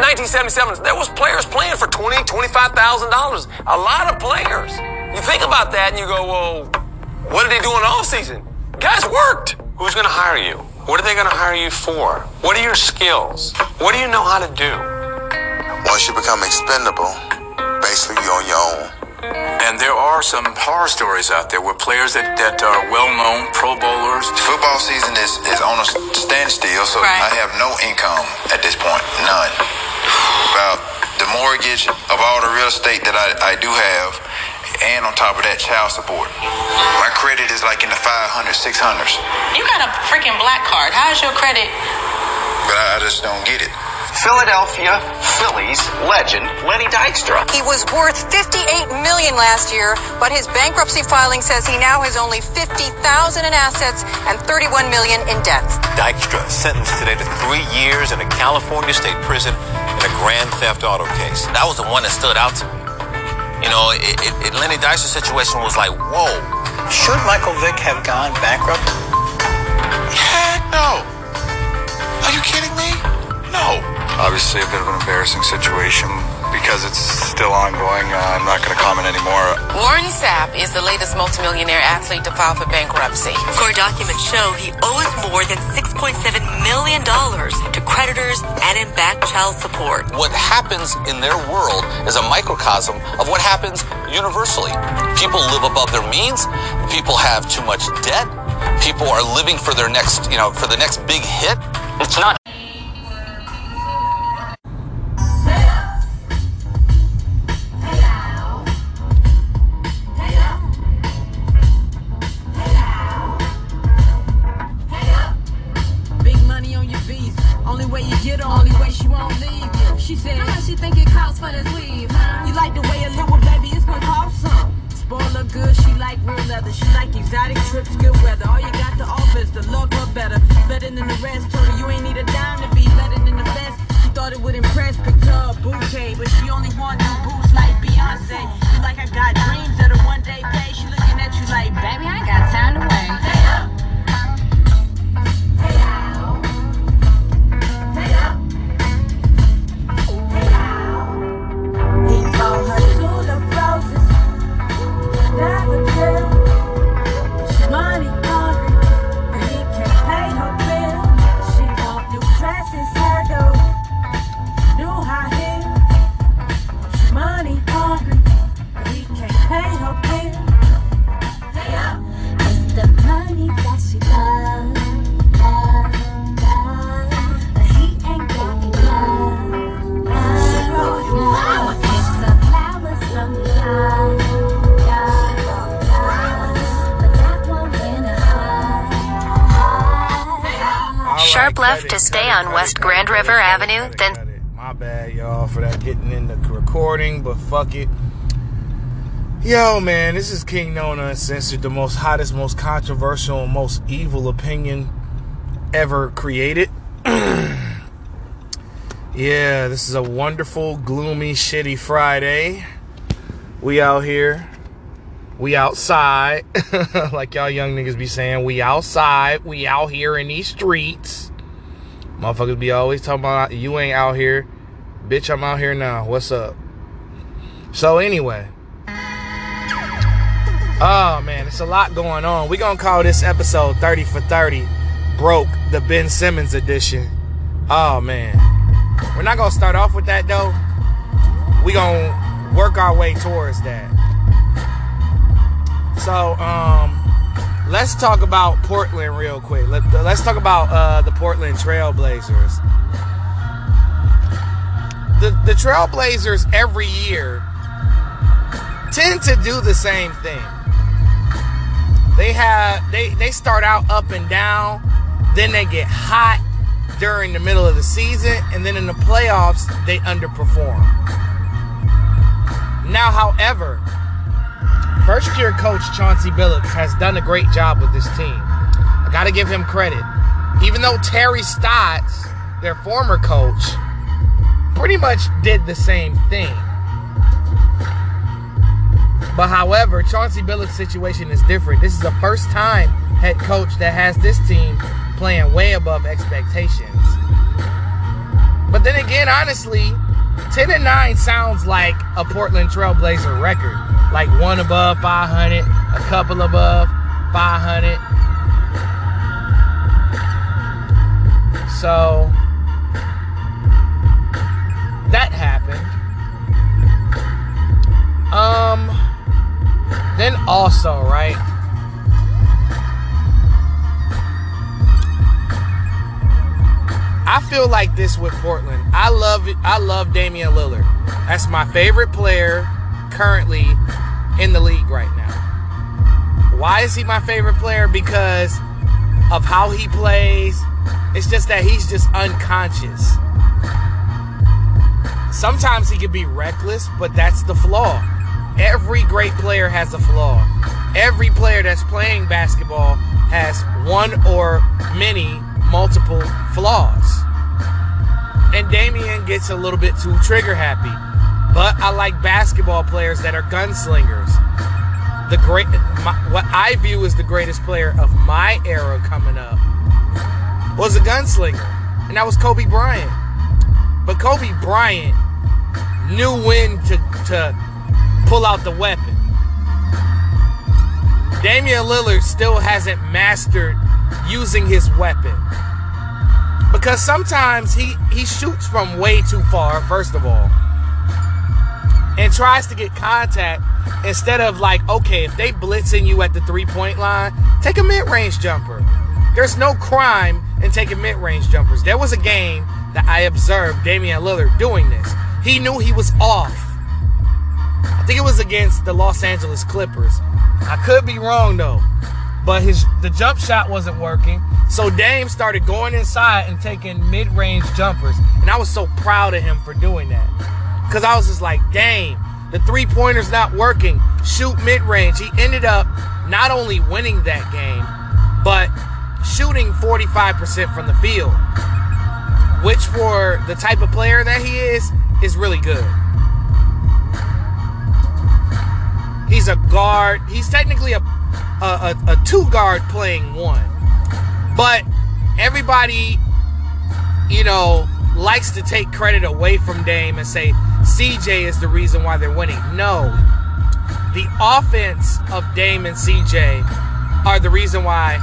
in 1977, there was players playing for $20,000, $25,000. A lot of players. You think about that and you go, well, what did they do in the offseason? Guys worked. Who's going to hire you? What are they going to hire you for? What are your skills? What do you know how to do? Once you become expendable, basically you're on your own. And there are some horror stories out there where players that are well-known pro bowlers. Football season is on a standstill, so right. I have no income at this point, none. About the mortgage of all the real estate that I do have, and on top of that, child support. My credit is like in the 500, 600s. You got a freaking black card. How's your credit? But I just don't get it. Philadelphia Phillies legend Lenny Dykstra. He was worth $58 million last year, but his bankruptcy filing says he now has only $50,000 in assets and $31 million in debts. Dykstra sentenced today to 3 years in a California state prison in a grand theft auto case. That was the one that stood out to me. You know, Lenny Dykstra's situation was like, whoa. Should Michael Vick have gone bankrupt? Heck no. Are you kidding me? No. Obviously a bit of an embarrassing situation because it's still ongoing. I'm not going to comment anymore. Warren Sapp is the latest multimillionaire athlete to file for bankruptcy. Court documents show he owes more than $6.7 million to creditors and in back child support. What happens in their world is a microcosm of what happens universally. People live above their means. People have too much debt. People are living for their next, you know, for the next big hit. It's not. But fuck it. Yo, man, this is King Nona Uncensored, the most hottest, most controversial, and most evil opinion ever created. Yeah, this is a wonderful, gloomy, shitty Friday. We out here. We outside. Like y'all young niggas be saying, we outside. We out here in these streets. Motherfuckers be always talking about, you ain't out here. Bitch, I'm out here now. What's up? So anyway, oh man, it's a lot going on. We're going to call this episode 30 for 30 Broke, the Ben Simmons edition. Oh man, we're not going to start off with that though. We're going to work our way towards that. So let's talk about Portland real quick. Let's talk about the Portland Trailblazers. The Trailblazers every year tend to do the same thing. They start out up and down, then they get hot during the middle of the season, and then in the playoffs they underperform. Now, however, first-year coach Chauncey Billups has done a great job with this team. I gotta give him credit. Even though Terry Stotts, their former coach, pretty much did the same thing. But however, Chauncey Billups' situation is different. This is the first time head coach that has this team playing way above expectations. But But then again, honestly, 10 and 9 sounds like a Portland Trailblazer record. Like one above 500, a couple above 500. So that happened. Then also, right? I feel like this with Portland. I love Damian Lillard. That's my favorite player currently in the league right now. Why is he my favorite player? Because of how he plays. It's just that he's just unconscious. Sometimes he can be reckless, but that's the flaw. Every great player has a flaw. Every player that's playing basketball has one or many multiple flaws. And Damian gets a little bit too trigger happy. But I like basketball players that are gunslingers. What I view as the greatest player of my era coming up was a gunslinger, and that was Kobe Bryant. But Kobe Bryant knew when to pull out the weapon. Damian Lillard still hasn't mastered using his weapon, because sometimes he shoots from way too far, first of all, and tries to get contact instead of like, okay, if they blitzing you at the three-point line, take a mid-range jumper. There's no crime in taking mid-range jumpers. There was a game that I observed Damian Lillard doing this. He knew he was off. I think it was against the Los Angeles Clippers. I could be wrong, though. But the jump shot wasn't working. So Dame started going inside and taking mid-range jumpers. And I was so proud of him for doing that. Because I was just like, Dame, the three-pointer's not working. Shoot mid-range. He ended up not only winning that game, but shooting 45% from the field, which for the type of player that he is really good. He's a guard. He's technically a two-guard playing one. But everybody, you know, likes to take credit away from Dame and say CJ is the reason why they're winning. No. The offense of Dame and CJ are the reason why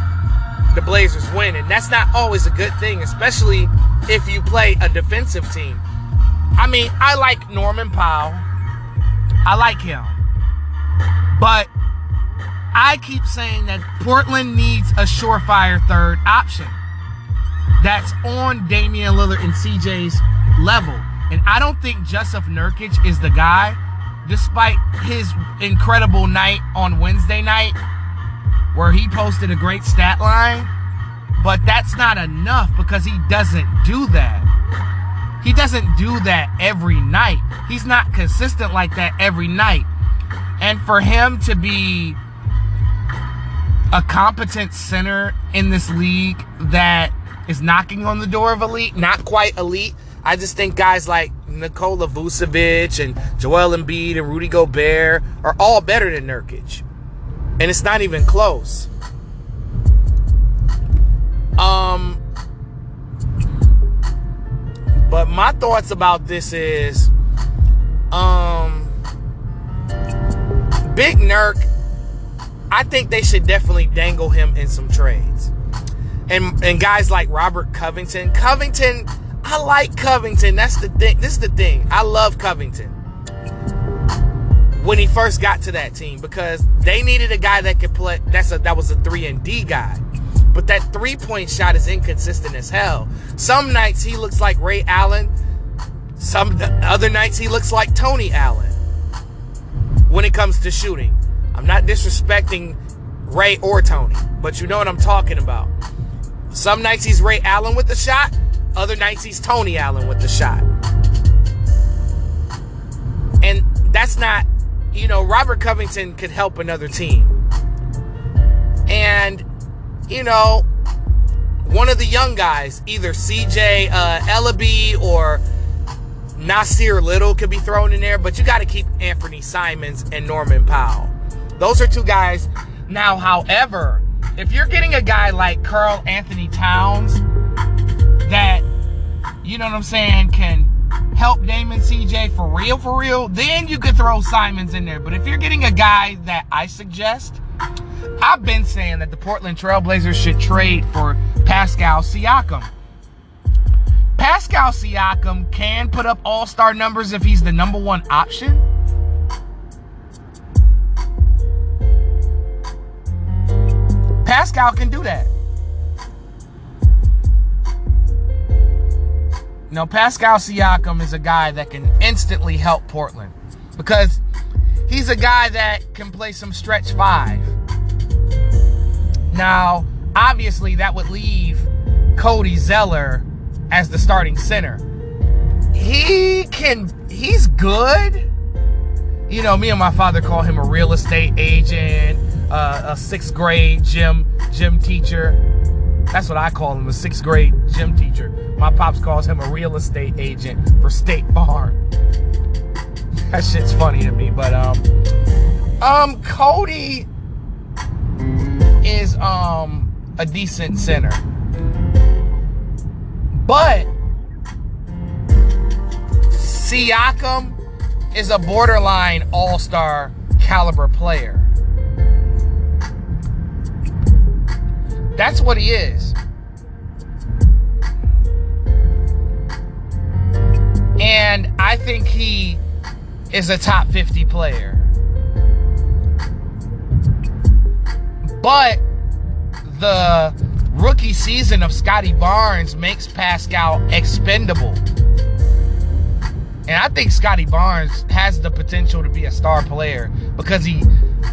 the Blazers win, and that's not always a good thing, especially if you play a defensive team. I mean, I like Norman Powell. I like him. But I keep saying that Portland needs a surefire third option that's on Damian Lillard and CJ's level. And I don't think Jusuf Nurkić is the guy, despite his incredible night on Wednesday night, where he posted a great stat line, but that's not enough because he doesn't do that. He doesn't do that every night. He's not consistent like that every night. And for him to be a competent center in this league that is knocking on the door of elite, not quite elite, I just think guys like Nikola Vucevic and Joel Embiid and Rudy Gobert are all better than Nurkic. And it's not even close. But my thoughts about this is, Big Nurk, I think they should definitely dangle him in some trades. And guys like Robert Covington. Covington, I like Covington. That's the thing. This is the thing. I love Covington when he first got to that team, because they needed a guy that could play. That was a 3-and-D guy. But that three-point shot is inconsistent as hell. Some nights he looks like Ray Allen. Some other nights he looks like Tony Allen when it comes to shooting. I'm not disrespecting Ray or Tony, but you know what I'm talking about. Some nights he's Ray Allen with the shot. Other nights he's Tony Allen with the shot. And that's not... You know, Robert Covington could help another team. And, you know, one of the young guys, either CJ Elleby or Nasir Little could be thrown in there. But you got to keep Anthony Simons and Norman Powell. Those are two guys. Now, however, if you're getting a guy like Karl-Anthony Towns that, you you know what I'm saying, can help Damian, CJ for real, then you could throw Simons in there. But if you're getting a guy that I suggest, I've been saying that the Portland Trailblazers should trade for Pascal Siakam. Pascal Siakam can put up all-star numbers if he's the number one option. Pascal can do that. Now, Pascal Siakam is a guy that can instantly help Portland because he's a guy that can play some stretch five. Now, obviously, that would leave Cody Zeller as the starting center. He's good. You know, me and my father call him a real estate agent, a sixth grade gym teacher. That's what I call him, a sixth grade gym teacher. My pops calls him a real estate agent for State Farm. That shit's funny to me, but Cody is a decent center. But Siakam is a borderline all-star caliber player. That's what he is. And I think he is a top 50 player. But the rookie season of Scottie Barnes makes Pascal expendable. And I think Scottie Barnes has the potential to be a star player because he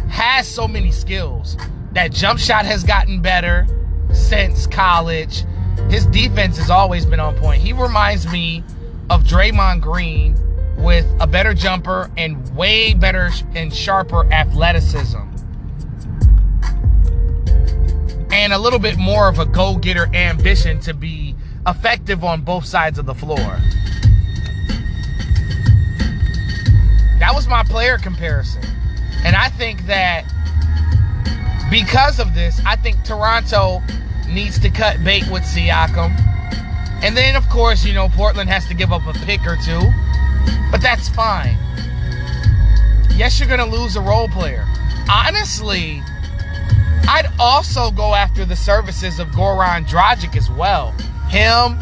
has so many skills. That jump shot has gotten better since college. His defense has always been on point. He reminds me of Draymond Green with a better jumper and way better and sharper athleticism. And a little bit more of a go-getter ambition to be effective on both sides of the floor. That was my player comparison. And I think that because of this, I think Toronto needs to cut bait with Siakam. And then, of course, you know, Portland has to give up a pick or two. But that's fine. Yes, you're going to lose a role player. Honestly, I'd also go after the services of Goran Dragic as well. Him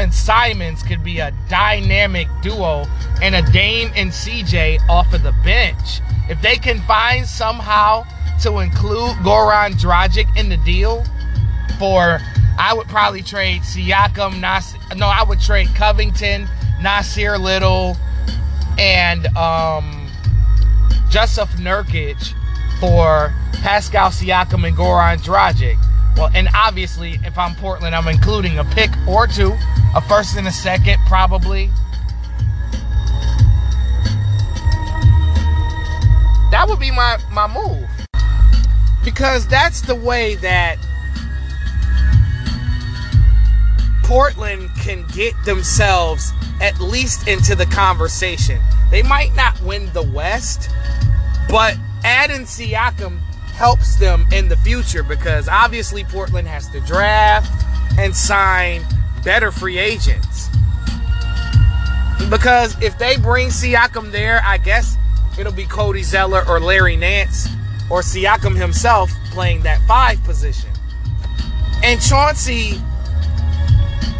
and Simons could be a dynamic duo, and a Dame and CJ off of the bench. If they can find somehow to include Goran Dragic in the deal for, I would probably trade I would trade Covington, Nasir Little, and Jusuf Nurkić for Pascal Siakam and Goran Dragic. Well, and obviously, if I'm Portland, I'm including a pick or two, a first and a second, probably. That would be my move. Because that's the way that Portland can get themselves at least into the conversation. They might not win the West, but adding Siakam helps them in the future because obviously Portland has to draft and sign better free agents. Because if they bring Siakam there, I guess it'll be Cody Zeller or Larry Nance or Siakam himself playing that five position. And Chauncey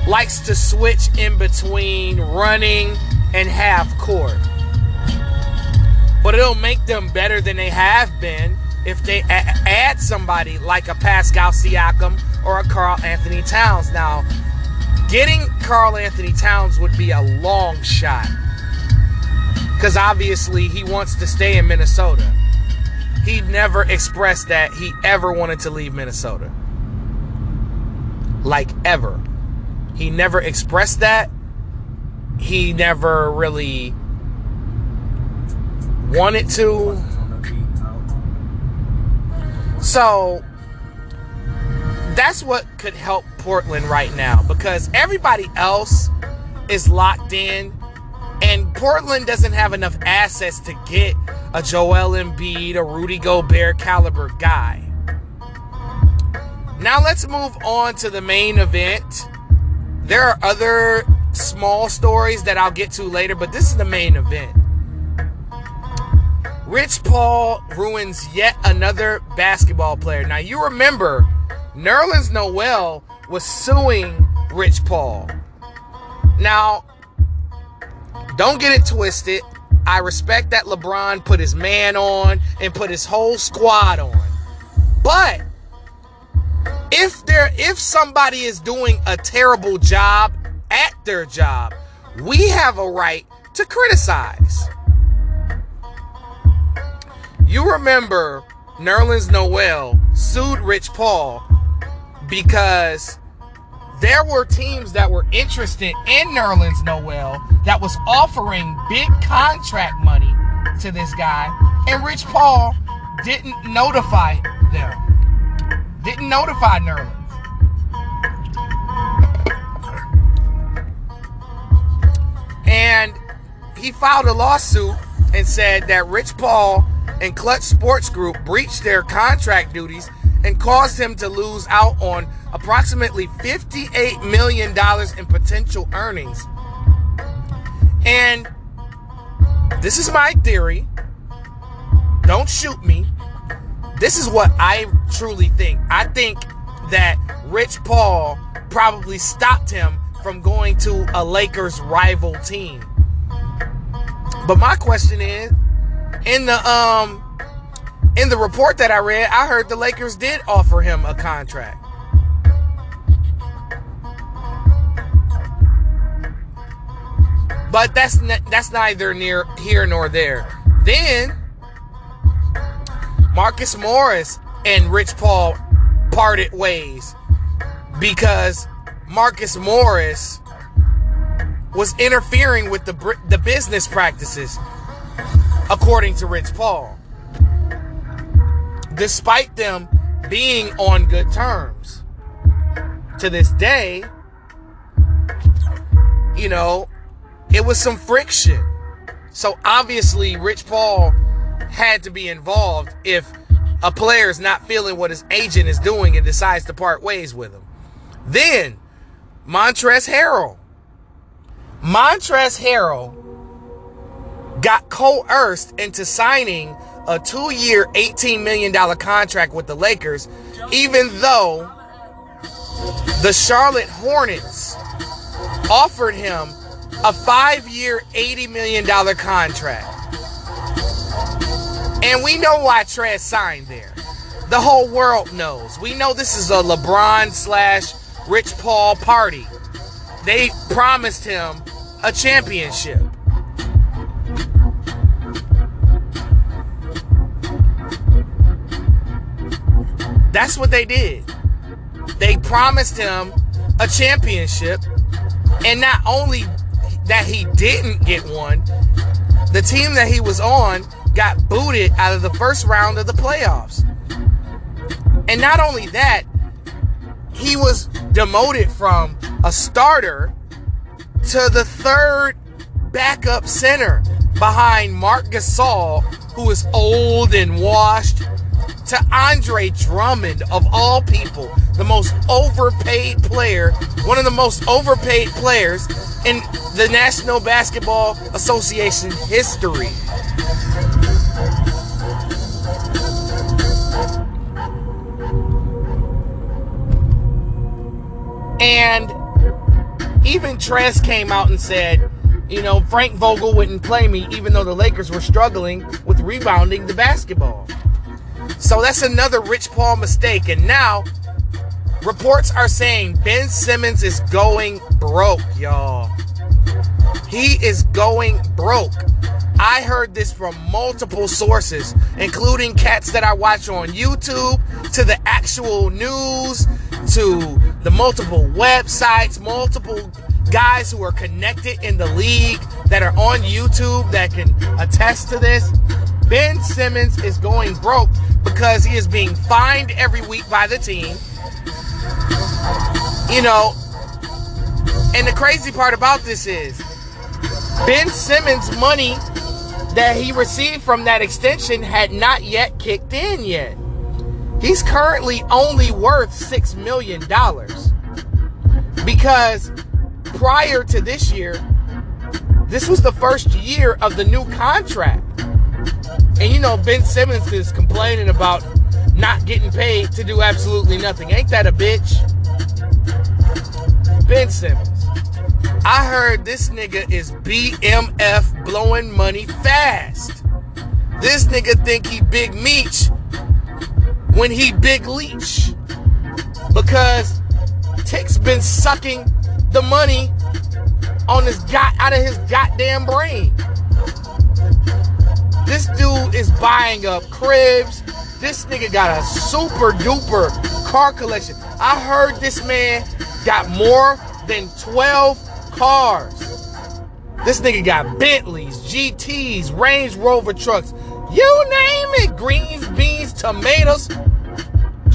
likes to switch in between running and half court. But it'll make them better than they have been if they add somebody like a Pascal Siakam or a Karl-Anthony Towns. Now, getting Karl-Anthony Towns would be a long shot, because obviously he wants to stay in Minnesota. He never expressed that he ever wanted to leave Minnesota. Like, ever. He never expressed that. He never really wanted to. So that's what could help Portland right now, because everybody else is locked in. And Portland doesn't have enough assets to get a Joel Embiid, a Rudy Gobert caliber guy. Now let's move on to the main event, There are other small stories that I'll get to later, but this is the main event. Rich Paul ruins yet another basketball player. Now, you remember Nerlens Noel was suing Rich Paul. Now, don't get it twisted. I respect that LeBron put his man on and put his whole squad on. But if somebody is doing a terrible job at their job, we have a right to criticize. You remember Nerlens Noel sued Rich Paul because there were teams that were interested in Nerlens Noel that was offering big contract money to this guy, and Rich Paul didn't notify them. Didn't notify Nerlens. And he filed a lawsuit and said that Rich Paul and Clutch Sports Group breached their contract duties and caused him to lose out on approximately $58 million in potential earnings. And this is my theory. Don't shoot me. This is what I truly think. I think that Rich Paul probably stopped him from going to a Lakers rival team. But my question is, in the report that I read, I heard the Lakers did offer him a contract. But that's neither near here nor there. Then Marcus Morris and Rich Paul parted ways because Marcus Morris was interfering with the business practices, according to Rich Paul, despite them being on good terms. To this day, you know, it was some friction. So obviously Rich Paul had to be involved if a player is not feeling what his agent is doing and decides to part ways with him. Then Montrezl Harrell. Montrezl Harrell got coerced into signing a 2-year, $18 million contract with the Lakers, even though the Charlotte Hornets offered him a 5-year, $80 million contract. And we know why Trez signed there. The whole world knows. We know this is a LeBron/Rich Paul party. They promised him a championship. That's what they did. They promised him a championship. And not only that he didn't get one, the team that he was on got booted out of the first round of the playoffs. And not only that, he was demoted from a starter to the third backup center behind Marc Gasol, who is old and washed, to Andre Drummond, of all people, the most overpaid player, one of the most overpaid players in the National Basketball Association history. And even Trez came out and said, you know, Frank Vogel wouldn't play me, even though the Lakers were struggling with rebounding the basketball. So that's another Rich Paul mistake. And now reports are saying Ben Simmons is going broke, y'all. He is going broke. I heard this from multiple sources, including cats that I watch on YouTube, to the actual news, to the multiple websites, multiple guys who are connected in the league that are on YouTube that can attest to this. Ben Simmons is going broke because he is being fined every week by the team. You know, and the crazy part about this is Ben Simmons' money that he received from that extension had not yet kicked in yet. He's currently only worth $6 million because prior to this year, this was the first year of the new contract. And, you know, Ben Simmons is complaining about not getting paid to do absolutely nothing. Ain't that a bitch? Ben Simmons. I heard this nigga is BMF, blowing money fast. This nigga think he Big Meech when he Big Leech. Because Tick's been sucking the money on his out of his goddamn brain. This dude is buying up cribs. This nigga got a super duper car collection. I heard this man got more than 12 cars. This nigga got Bentleys, GTs, Range Rover trucks. You name it. Greens, beans, tomatoes,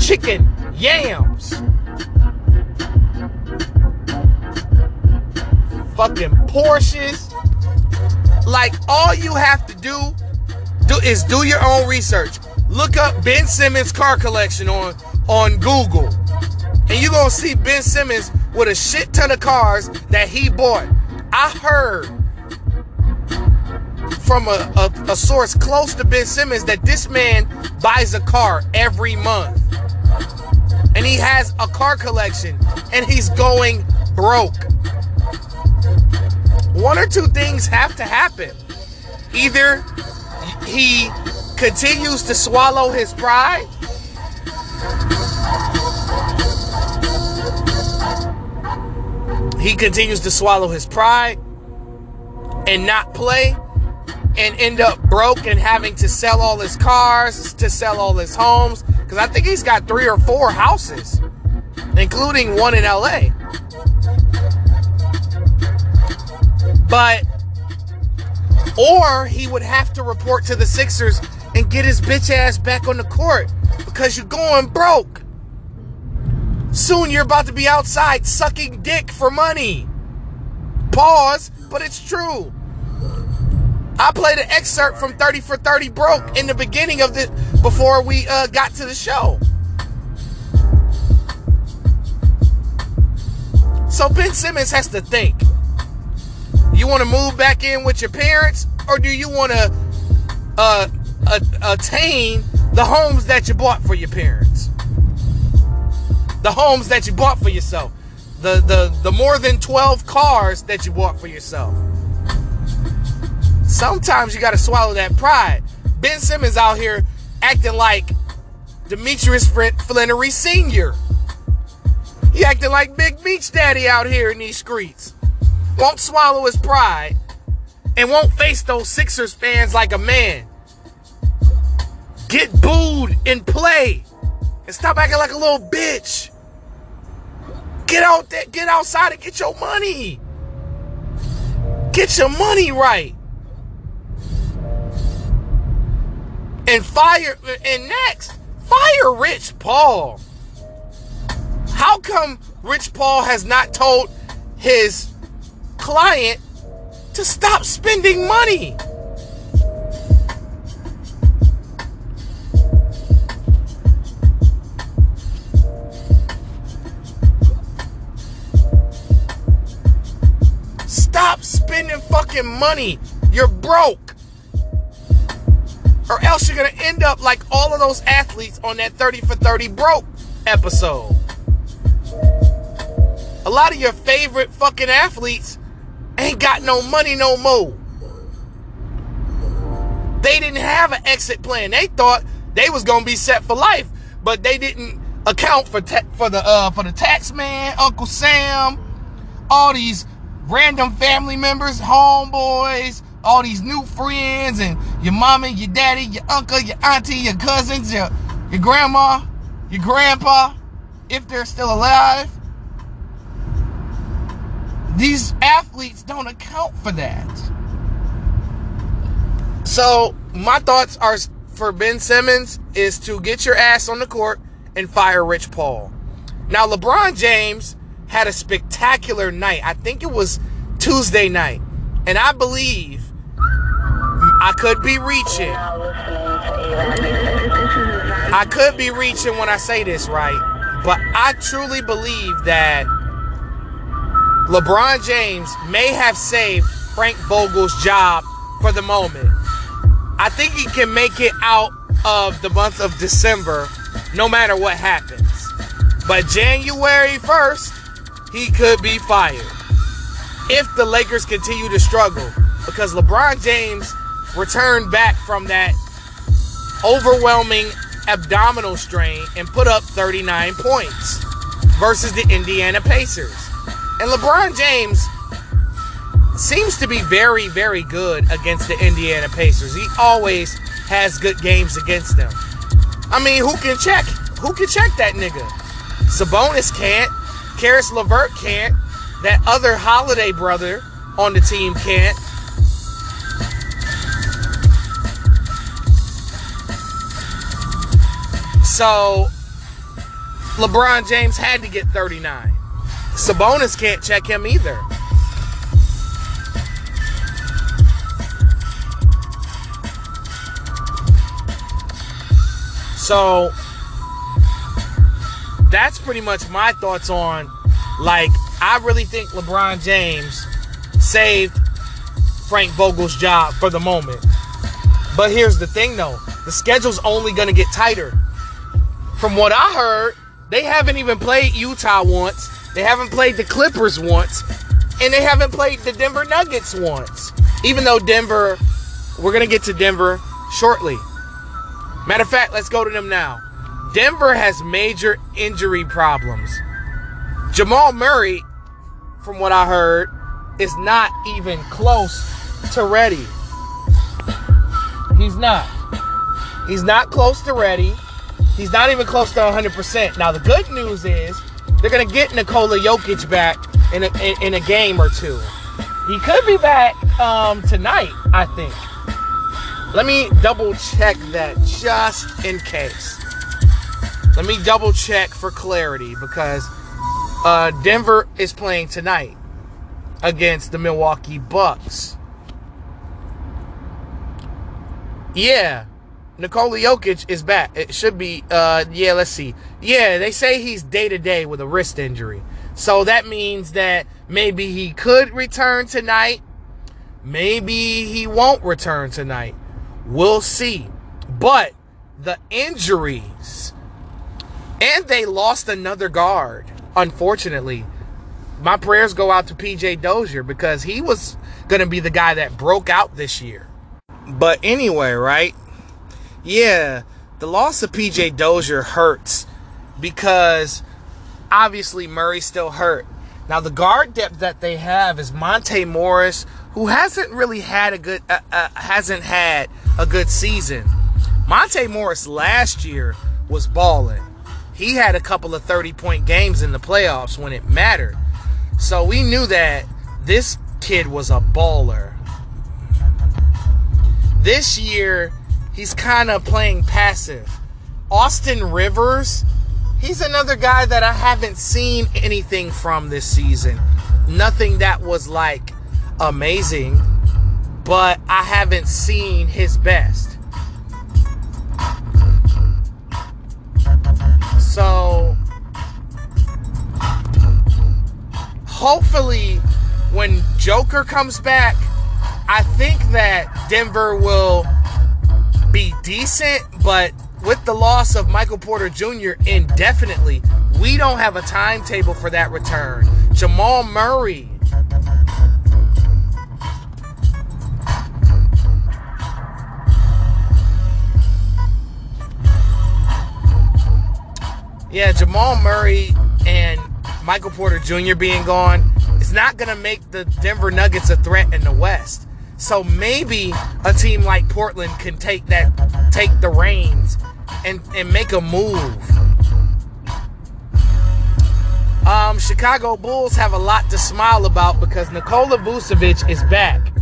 chicken, yams. Fucking Porsches. Like, all you have to do is do your own research. Look up Ben Simmons car collection on Google. And you're going to see Ben Simmons with a shit ton of cars that he bought. I heard from a source close to Ben Simmons that this man buys a car every month. And he has a car collection. And he's going broke. One or two things have to happen. Either he continues to swallow his pride, and not play and end up broke and having to sell all his cars, to sell all his homes. Because I think he's got 3 or 4 houses, including one in LA. But, or he would have to report to the Sixers and get his bitch ass back on the court because you're going broke. Soon you're about to be outside sucking dick for money. Pause, but it's true. I played an excerpt from 30 for 30 Broke in the beginning of this before we got to the show. So Ben Simmons has to think. You want to move back in with your parents, or do you want to attain the homes that you bought for your parents? The homes that you bought for yourself. The more than 12 cars that you bought for yourself. Sometimes you got to swallow that pride. Ben Simmons out here acting like Demetrius Flannery Sr. He acting like Big Meech Daddy out here in these streets. Won't swallow his pride. And won't face those Sixers fans like a man. Get booed and play. And stop acting like a little bitch. Get out there, get outside and get your money. Get your money right. And next, fire Rich Paul. How come Rich Paul has not told his client to stop spending money? Stop spending fucking money. You're broke. Or else you're going to end up like all of those athletes on that 30 for 30 Broke episode. A lot of your favorite fucking athletes ain't got no money no more. They didn't have an exit plan. They thought they was going to be set for life, but they didn't account for the tax man, Uncle Sam, all these random family members, homeboys, all these new friends, and your mama, your daddy, your uncle, your auntie, your cousins, your grandma, your grandpa, if they're still alive. These athletes don't account for that. So my thoughts are for Ben Simmons is to get your ass on the court and fire Rich Paul. Now, LeBron James had a spectacular night. I think it was Tuesday night. And I believe I could be reaching. I could be reaching when I say this, right? But I truly believe that LeBron James may have saved Frank Vogel's job for the moment. I think he can make it out of the month of December no matter what happens. But January 1st, he could be fired if the Lakers continue to struggle, because LeBron James returned back from that overwhelming abdominal strain and put up 39 points versus the Indiana Pacers. And LeBron James seems to be very, very good against the Indiana Pacers. He always has good games against them. I mean, who can check? Who can check that nigga? Sabonis can't. Karis LeVert can't. That other Holiday brother on the team can't. So, LeBron James had to get 39. Sabonis can't check him either. So, that's pretty much my thoughts on, like, I really think LeBron James saved Frank Vogel's job for the moment. But here's the thing, though. The schedule's only going to get tighter. From what I heard, they haven't even played Utah once. They haven't played the Clippers once. And they haven't played the Denver Nuggets once. Even though Denver, we're going to get to Denver shortly. Matter of fact, let's go to them now. Denver has major injury problems. Jamal Murray, from what I heard, is not even close to ready. He's not. He's not close to ready. He's not even close to 100%. Now, the good news is they're going to get Nikola Jokic back in a game or two. He could be back tonight, I think. Let me double check that just in case. Let me double check for clarity, because Denver is playing tonight against the Milwaukee Bucks. Yeah. Nikola Jokic is back. It should be, let's see. Yeah, they say he's day-to-day with a wrist injury. So that means that maybe he could return tonight. Maybe he won't return tonight. We'll see. But the injuries, and they lost another guard, unfortunately. My prayers go out to PJ Dozier, because he was going to be the guy that broke out this year. But anyway, right? Yeah, the loss of PJ Dozier hurts, because obviously Murray's still hurt. Now, the guard depth that they have is Monte Morris, who hasn't had a good season. Monte Morris last year was balling. He had a couple of 30-point games in the playoffs when it mattered. So we knew that this kid was a baller. This year, he's kind of playing passive. Austin Rivers, he's another guy that I haven't seen anything from this season. Nothing that was, like, amazing, but I haven't seen his best. So, hopefully, when Joker comes back, I think that Denver will be decent, but with the loss of Michael Porter Jr. indefinitely, we don't have a timetable for that return. Jamal Murray. Yeah, Jamal Murray and Michael Porter Jr. being gone is not going to make the Denver Nuggets a threat in the West. So maybe a team like Portland can take the reins and make a move. Chicago Bulls have a lot to smile about, because Nikola Vucevic is back.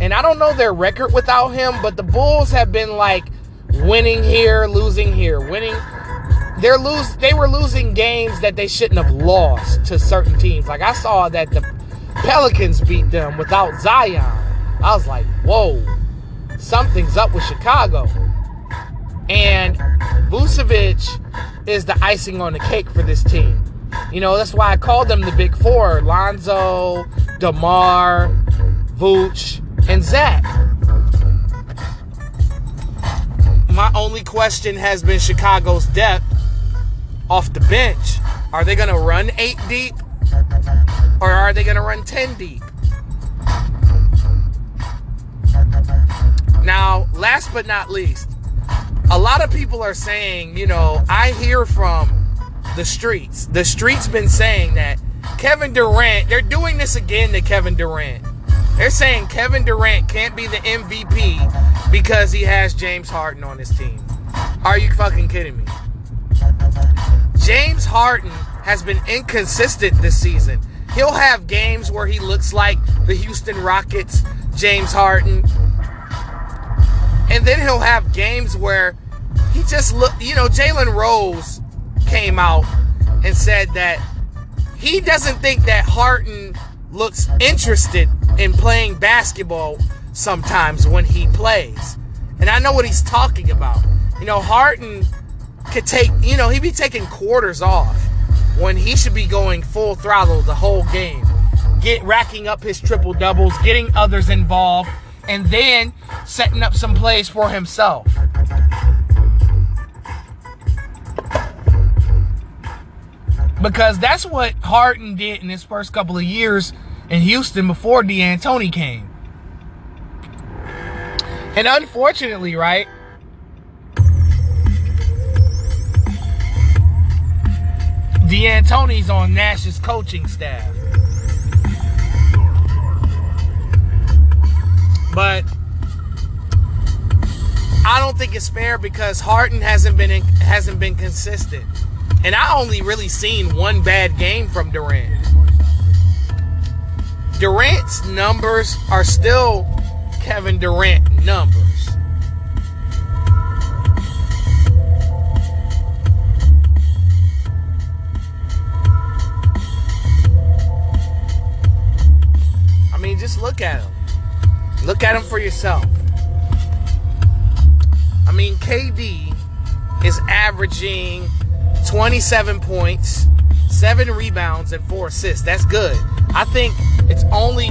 And I don't know their record without him, but the Bulls have been like winning here, losing here, winning. They were losing games that they shouldn't have lost to certain teams. Like, I saw that the Pelicans beat them without Zion. I was like, whoa, something's up with Chicago. And Vucevic is the icing on the cake for this team. You know, that's why I called them the big four. Lonzo, DeMar, Vooch, and Zach. My only question has been Chicago's depth off the bench. Are they going to run 8 deep? Or are they going to run 10 deep? Now, last but not least, a lot of people are saying, you know, I hear from the streets. The streets been saying that Kevin Durant, they're doing this again to Kevin Durant. They're saying Kevin Durant can't be the MVP because he has James Harden on his team. Are you fucking kidding me? James Harden has been inconsistent this season. He'll have games where he looks like the Houston Rockets, James Harden. And then he'll have games where he just look, you know, Jalen Rose came out and said that he doesn't think that Harden looks interested in playing basketball sometimes when he plays. And I know what he's talking about. You know, Harden could take, you know, he be taking quarters off when he should be going full throttle the whole game, racking up his triple doubles, getting others involved, and then setting up some plays for himself. Because that's what Harden did in his first couple of years in Houston before D'Antoni came. And unfortunately, right, D'Antoni's on Nash's coaching staff. But I don't think it's fair because Harden hasn't been consistent. And I only really seen one bad game from Durant. Durant's numbers are still Kevin Durant numbers. I mean, just look at him. Look at him for yourself. I mean, KD is averaging 27 points, 7 rebounds, and 4 assists. That's good. I think it's only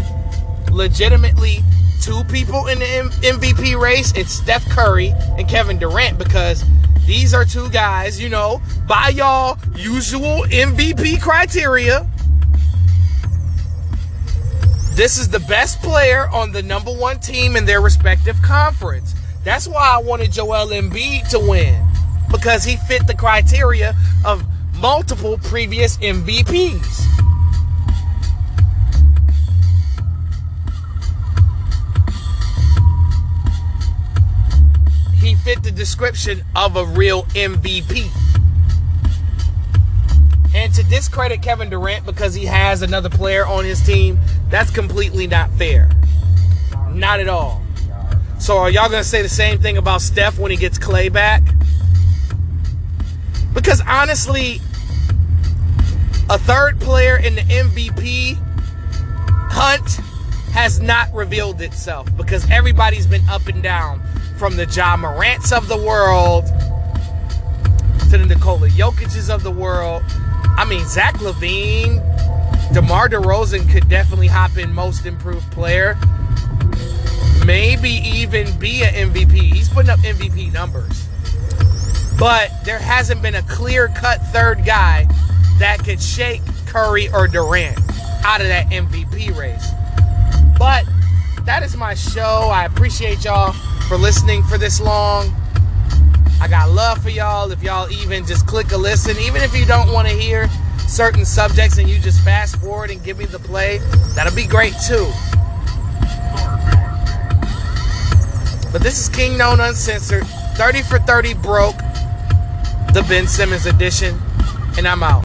legitimately 2 people in the MVP race. It's Steph Curry and Kevin Durant because these are 2 guys, you know, by y'all usual MVP criteria. This is the best player on the number 1 team in their respective conference. That's why I wanted Joel Embiid to win, because he fit the criteria of multiple previous MVPs. He fit the description of a real MVP. And to discredit Kevin Durant because he has another player on his team, that's completely not fair. Not at all. So are y'all going to say the same thing about Steph when he gets Clay back? Because honestly, a third player in the MVP hunt has not revealed itself because everybody's been up and down, from the Ja Morants of the world to the Nikola Jokic's of the world. I mean, Zach LaVine, DeMar DeRozan could definitely hop in most improved player. Maybe even be an MVP. He's putting up MVP numbers. But there hasn't been a clear-cut third guy that could shake Curry or Durant out of that MVP race. But that is my show. I appreciate y'all for listening for this long. I got love for y'all. If y'all even just click a listen, even if you don't want to hear certain subjects and you just fast forward and give me the play, that'll be great too. But this is King Known Uncensored, 30 for 30 broke, the Ben Simmons edition, and I'm out.